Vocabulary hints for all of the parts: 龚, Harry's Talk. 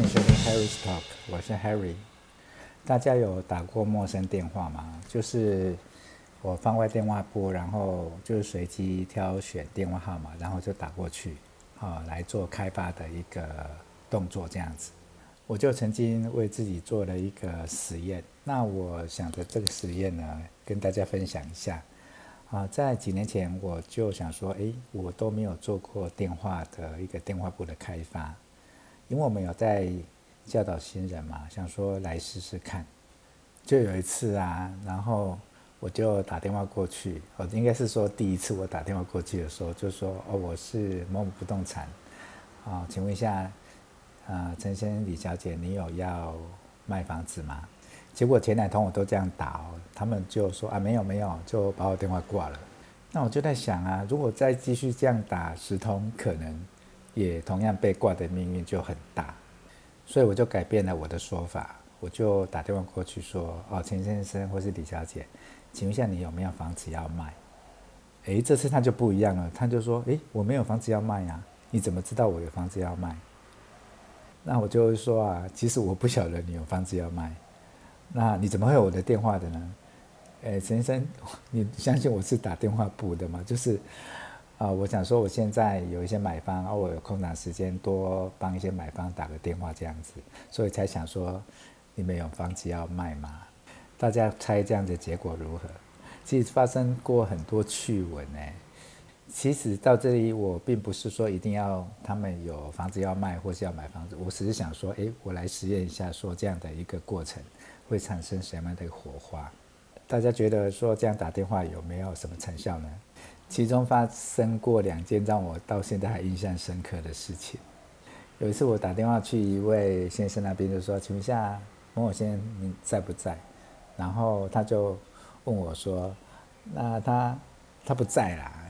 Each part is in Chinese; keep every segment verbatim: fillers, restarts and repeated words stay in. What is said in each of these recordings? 欢迎收听 Harry's Talk， 我是 Harry。大家有打过陌生电话吗？就是我放外电话簿，然后就是随机挑选电话号码，然后就打过去，啊、哦，来做开发的一个动作这样子。我就曾经为自己做了一个实验，那我想着这个实验呢，跟大家分享一下。啊，在几年前我就想说，哎，我都没有做过电话的一个电话簿的开发。因为我们有在教导新人嘛，想说来试试看。就有一次啊，然后我就打电话过去，我应该是说第一次我打电话过去的时候，就说哦，我是某某不动产，啊、哦，请问一下，呃，陈先生、李小姐，你有要卖房子吗？结果前两通我都这样打哦，他们就说啊没有没有，就把我电话挂了。那我就在想啊，如果再继续这样打十通，可能也同样被挂的命运就很大，所以我就改变了我的说法，我就打电话过去说：“哦，陈先生或是李小姐，请问一下你有没有房子要卖？”诶，这次他就不一样了，他就说：“诶，我没有房子要卖啊，你怎么知道我有房子要卖？”那我就说啊，其实我不晓得你有房子要卖，那你怎么会有我的电话的呢？诶，陈先生，你相信我是打电话簿的吗？就是。啊、呃，我想说，我现在有一些买方，哦，我有空档时间多帮一些买方打个电话这样子，所以才想说，你们有房子要卖吗？大家猜这样子结果如何？其实发生过很多趣闻呢、欸。其实到这里，我并不是说一定要他们有房子要卖或是要买房子，我只是想说，哎，我来实验一下，说这样的一个过程会产生什么样的火花？大家觉得说这样打电话有没有什么成效呢？其中发生过两件让我到现在还印象深刻的事情。有一次我打电话去一位先生那边，就说：“请问一下某某先生你在不在？”然后他就问我说：“那他他不在啦，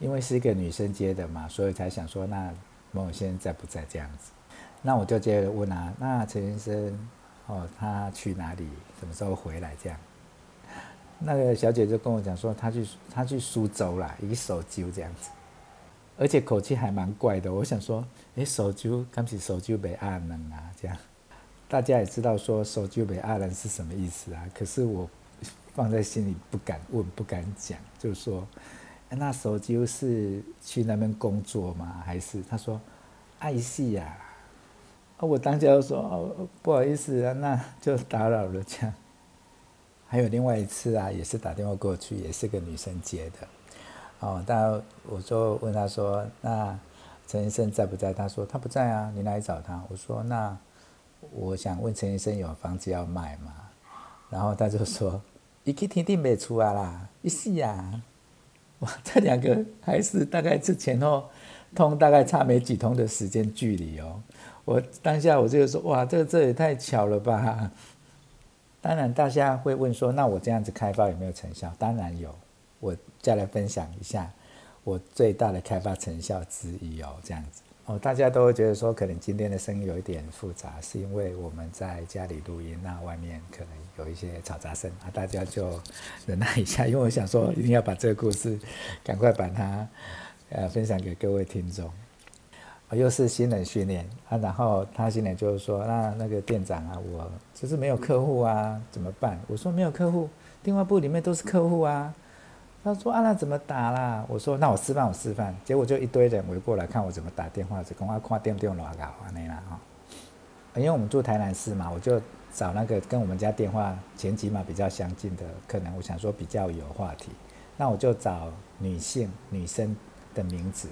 因为是一个女生接的嘛，所以才想说那某某先生在不在这样子。”那我就接着问啊，那陈先生哦他去哪里？什么时候回来？这样。那个小姐就跟我讲说，她去她去苏州啦，一个手揪这样子，而且口气还蛮怪的。我想说，哎，手揪，刚是手揪被阿人啊，这样大家也知道说手揪被阿人是什么意思啊。可是我放在心里不敢问，不敢讲，就说，那手揪是去那边工作吗？还是她说爱戏呀？啊，我当下就说哦，不好意思啊，那就打扰了这样。还有另外一次啊，也是打电话过去，也是个女生接的，哦，但我就问她说：“那陈先生在不在？”她说：“他不在啊，你来找他。”我说：“那我想问陈先生有房子要卖吗？”然后她就说：“一去天地没出啊啦，一系啊！”哇，这两个还是大概是前后通大概差没几通的时间距离哦。我当下我就说：“哇，这这也太巧了吧！”当然大家会问说，那我这样子开发有没有成效？当然有，我再来分享一下我最大的开发成效之一哦，这样子哦，大家都会觉得说可能今天的声音有一点复杂，是因为我们在家里录音，那外面可能有一些吵杂声啊，大家就忍耐一下，因为我想说一定要把这个故事赶快把它呃分享给各位听众。又是新人训练啊，然后他新人就是说，那那个店长啊，我就是没有客户啊，怎么办？我说没有客户，电话簿里面都是客户啊。他说啊，那怎么打啦？我说那我示范，我示范。结果就一堆人围过来看我怎么打电话，就跟我看电电话搞啊那啦哈。因为我们住台南市嘛，我就找那个跟我们家电话前几码比较相近的，可能我想说比较有话题，那我就找女性女生的名字。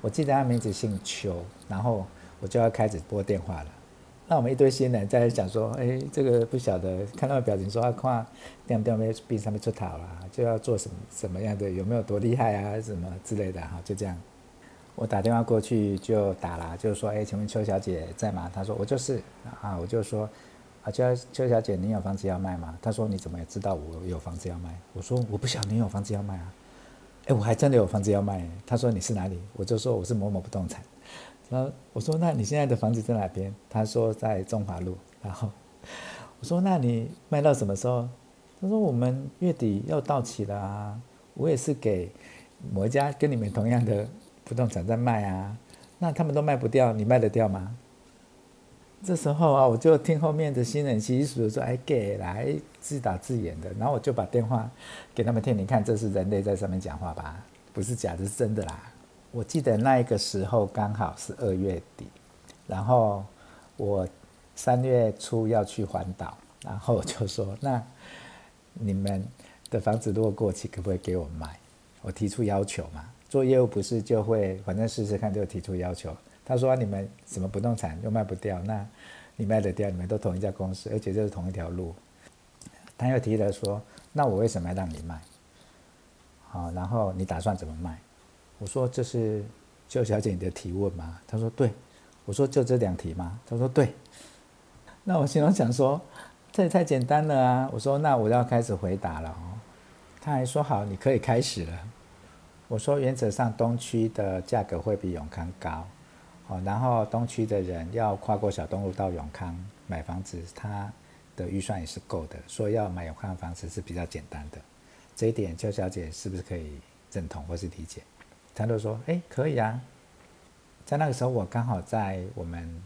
我记得他名字姓邱，然后我就要开始拨电话了。那我们一堆新人在讲说，哎，这个不晓得，看到表情说要看掉不掉没病上面出逃啦，就要做什么什么样的，有没有多厉害啊，什么之类的哈，就这样。我打电话过去就打啦，就说，哎，请问邱小姐在吗？她说我就是啊，我就说啊，邱邱小姐，你有房子要卖吗？她说你怎么也知道我有房子要卖？我说我不晓得你有房子要卖啊。哎，我还真的有房子要卖。他说你是哪里？我就说我是某某不动产。然后我说那你现在的房子在哪边？他说在中华路。然后我说那你卖到什么时候？他说我们月底要到期了啊。我也是给某一家跟你们同样的不动产在卖啊。那他们都卖不掉，你卖得掉吗？这时候啊，我就听后面的新人习俗说：“哎，给来自导自演的。”然后我就把电话给他们听，你看，这是人类在上面讲话吧？不是假的，是真的啦。我记得那一个时候刚好是二月底，然后我三月初要去环岛，然后我就说：“那你们的房子如果过期，可不可以给我买？”我提出要求嘛，做业务不是就会，反正试试看，就提出要求。他说、啊、你们什么不动产又卖不掉，那你卖得掉，你们都同一家公司，而且就是同一条路。他又提了说，那我为什么要让你卖？好、哦，然后你打算怎么卖？我说这是邱小姐你的提问吗？他说对。我说就这两题吗？他说对。那我心中想说，这也太简单了啊！我说那我要开始回答了哦。他还说好，你可以开始了。我说原则上东区的价格会比永康高。然后东区的人要跨过小东路到永康买房子，他的预算也是够的，所以要买永康的房子是比较简单的。这一点邱小姐是不是可以认同或是理解？她就说：“哎，可以啊。”在那个时候，我刚好在我们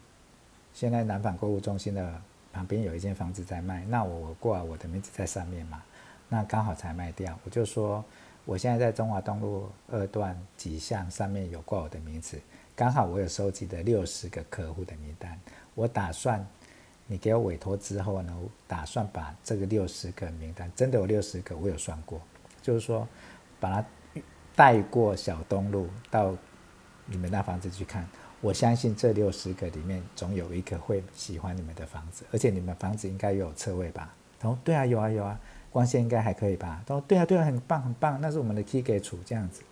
现在南港购物中心的旁边有一间房子在卖，那我挂我的名字在上面嘛，那刚好才卖掉。我就说我现在在中华东路二段几巷上面有挂我的名字。刚好我有收集的六十个客户的名单，我打算你给我委托之后呢，我打算把这个六十个名单，真的有六十个，我有算过，就是说把它带过小东路到你们那房子去看，我相信这六十个里面总有一个会喜欢你们的房子，而且你们房子应该有车位吧？他说对啊，有啊有啊，光线应该还可以吧？他说对啊对啊，很棒很棒，那是我们的 key 给处这样子。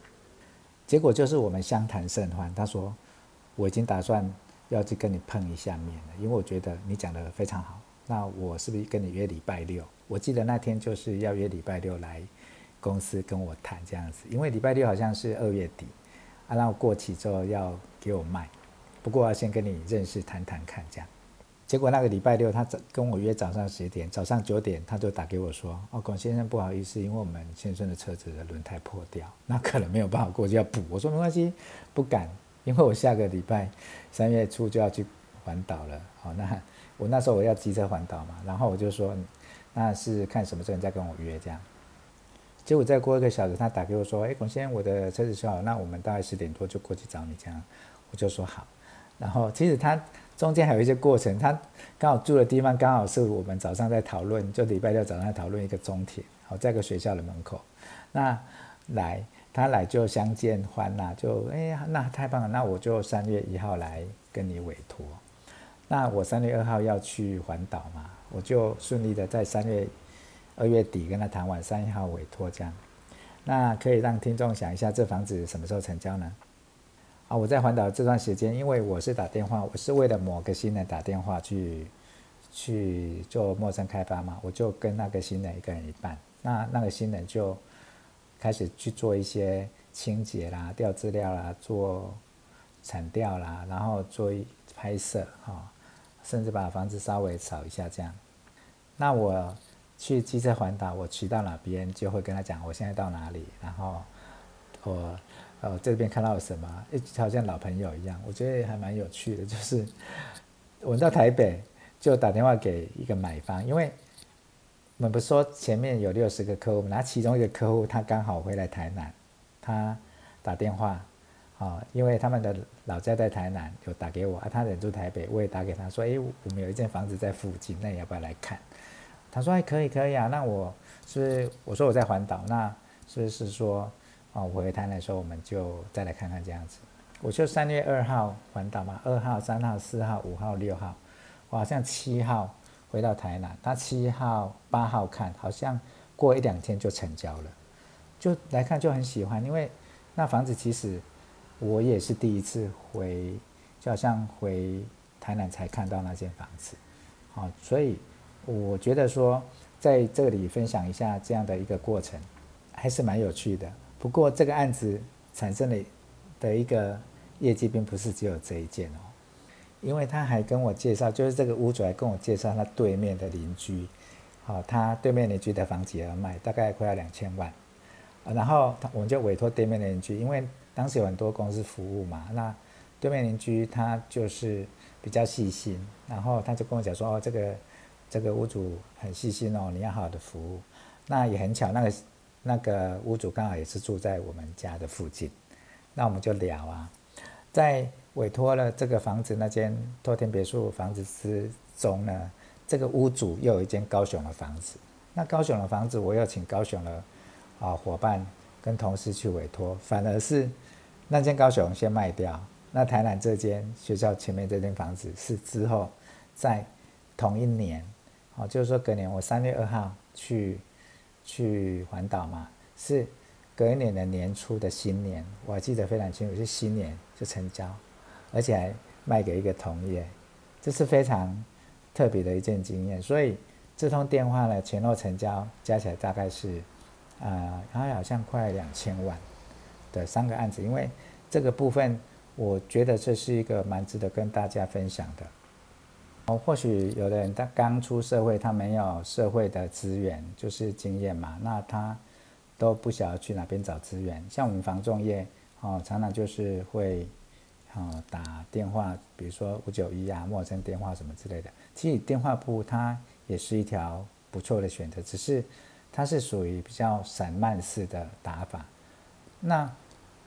结果就是我们相谈甚欢，他说我已经打算要去跟你碰一下面了，因为我觉得你讲得非常好，那我是不是跟你约礼拜六？我记得那天就是要约礼拜六来公司跟我谈这样子，因为礼拜六好像是二月底啊，然后过期之后要给我卖，不过要先跟你认识谈谈看这样。结果那个礼拜六他跟我约早上十点，早上九点他就打给我说：“哦，龚先生不好意思，因为我们先生的车子的轮胎破掉，那可能没有办法过去要补。”我说没关系，不敢，因为我下个礼拜三月初就要去环岛了。好、哦，那我那时候我要机车环岛嘛，然后我就说那是看什么时候你再跟我约这样。结果再过一个小时他打给我说：“哎，龚先生，我的车子修好，那我们大概十点多就过去找你这样。”我就说好，然后其实他中间还有一些过程，他刚好住的地方刚好是我们早上在讨论，就礼拜六早上在讨论一个中铁，好，在一个学校的门口。那来他来就相见欢啦、啊，就哎、欸、那太棒了，那我就三月一号来跟你委托。那我三月二号要去环岛嘛，我就顺利的在三月二月底跟他谈完，三月一号委托这样。那可以让听众想一下，这房子什么时候成交呢？啊、我在环岛这段时间，因为我是打电话，我是为了某个新人打电话去去做陌生开发嘛，我就跟那个新人一个人一半，那那个新人就开始去做一些清洁啦、调资料啦、做铲掉啦，然后做拍摄、哦、甚至把房子稍微扫一下这样。那我去机车环岛，我去到哪边就会跟他讲我现在到哪里，然后我。哦，这边看到什么？好像老朋友一样，我觉得还蛮有趣的。就是我到台北就打电话给一个买方，因为我们不是说前面有六十个客户，那其中一个客户他刚好回来台南，他打电话，哦，因为他们的老家在台南，有打给我啊，他人住台北，我也打给他说，哎、欸，我们有一间房子在附近，那你要不要来看？他说，哎、欸，可以可以啊，那我是不是我说我在环岛，那是不是说？哦，我回台南的时候，我们就再来看看这样子。我就三月二号环岛嘛，二号、三号、四号、五号、六号，我好像七号回到台南，他七号、八号看，好像过一两天就成交了，就来看就很喜欢，因为那房子其实我也是第一次回，就好像回台南才看到那间房子，好、哦，所以我觉得说在这里分享一下这样的一个过程，还是蛮有趣的。不过这个案子产生的的一个业绩并不是只有这一件哦，因为他还跟我介绍，就是这个屋主还跟我介绍他对面的邻居，好、哦，他对面邻居的房子也要卖，大概快要两千万，然后我们就委托对面的邻居，因为当时有很多公司服务嘛，那对面邻居他就是比较细心，然后他就跟我讲说，哦，这个这个屋主很细心哦，你要好好的服务。那也很巧，那个那个屋主刚好也是住在我们家的附近，那我们就聊啊，在委托了这个房子那间透天别墅房子之中呢，这个屋主又有一间高雄的房子，那高雄的房子我又请高雄的啊伙伴跟同事去委托，反而是那间高雄先卖掉，那台南这间学校前面这间房子是之后在同一年，哦，就是说隔年我三月二号去去环岛嘛，是隔一年的年初的新年，我还记得非常清楚，是新年就成交，而且还卖给一个同业，这是非常特别的一件经验。所以这通电话呢，前后成交加起来大概是，呃，好像快两千万的三个案子，因为这个部分我觉得这是一个蛮值得跟大家分享的。哦，或许有的人他刚出社会，他没有社会的资源，就是经验嘛，那他都不晓得去哪边找资源。像我们房仲业，哦，常常就是会，哦，打电话，比如说五九一啊、陌生电话什么之类的。其实电话簿它也是一条不错的选择，只是它是属于比较散漫式的打法。那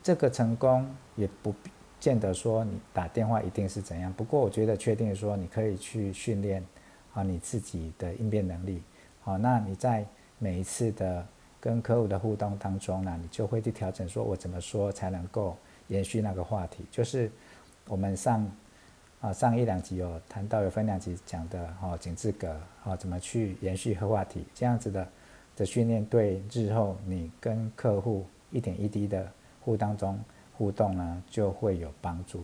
这个成功也不见得说你打电话一定是怎样，不过我觉得确定说你可以去训练啊你自己的应变能力，好，那你在每一次的跟客户的互动当中呢，你就会去调整说我怎么说才能够延续那个话题，就是我们上啊上一两集有谈到有分两集讲的哦，井字格哦怎么去延续和话题，这样子的的训练对日后你跟客户一点一滴的互当中互动呢，就会有帮助。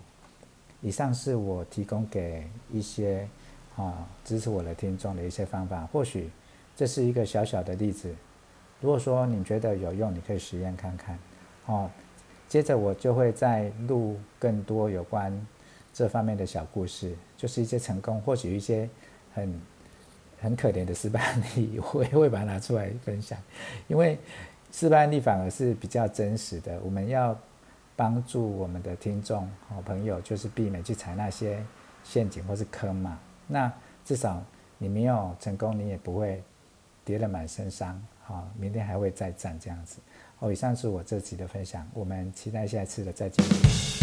以上是我提供给一些啊支持我的听众的一些方法，或许这是一个小小的例子。如果说你觉得有用，你可以实验看看。哦，接着我就会再录更多有关这方面的小故事，就是一些成功，或许一些很很可怜的失败案例，我也会把它拿出来分享，因为失败案例反而是比较真实的，我们要帮助我们的听众好朋友，就是避免去踩那些陷阱或是坑嘛。那至少你没有成功，你也不会跌了满身伤，好，明天还会再战这样子。哦，以上是我这集的分享，我们期待下次的再见。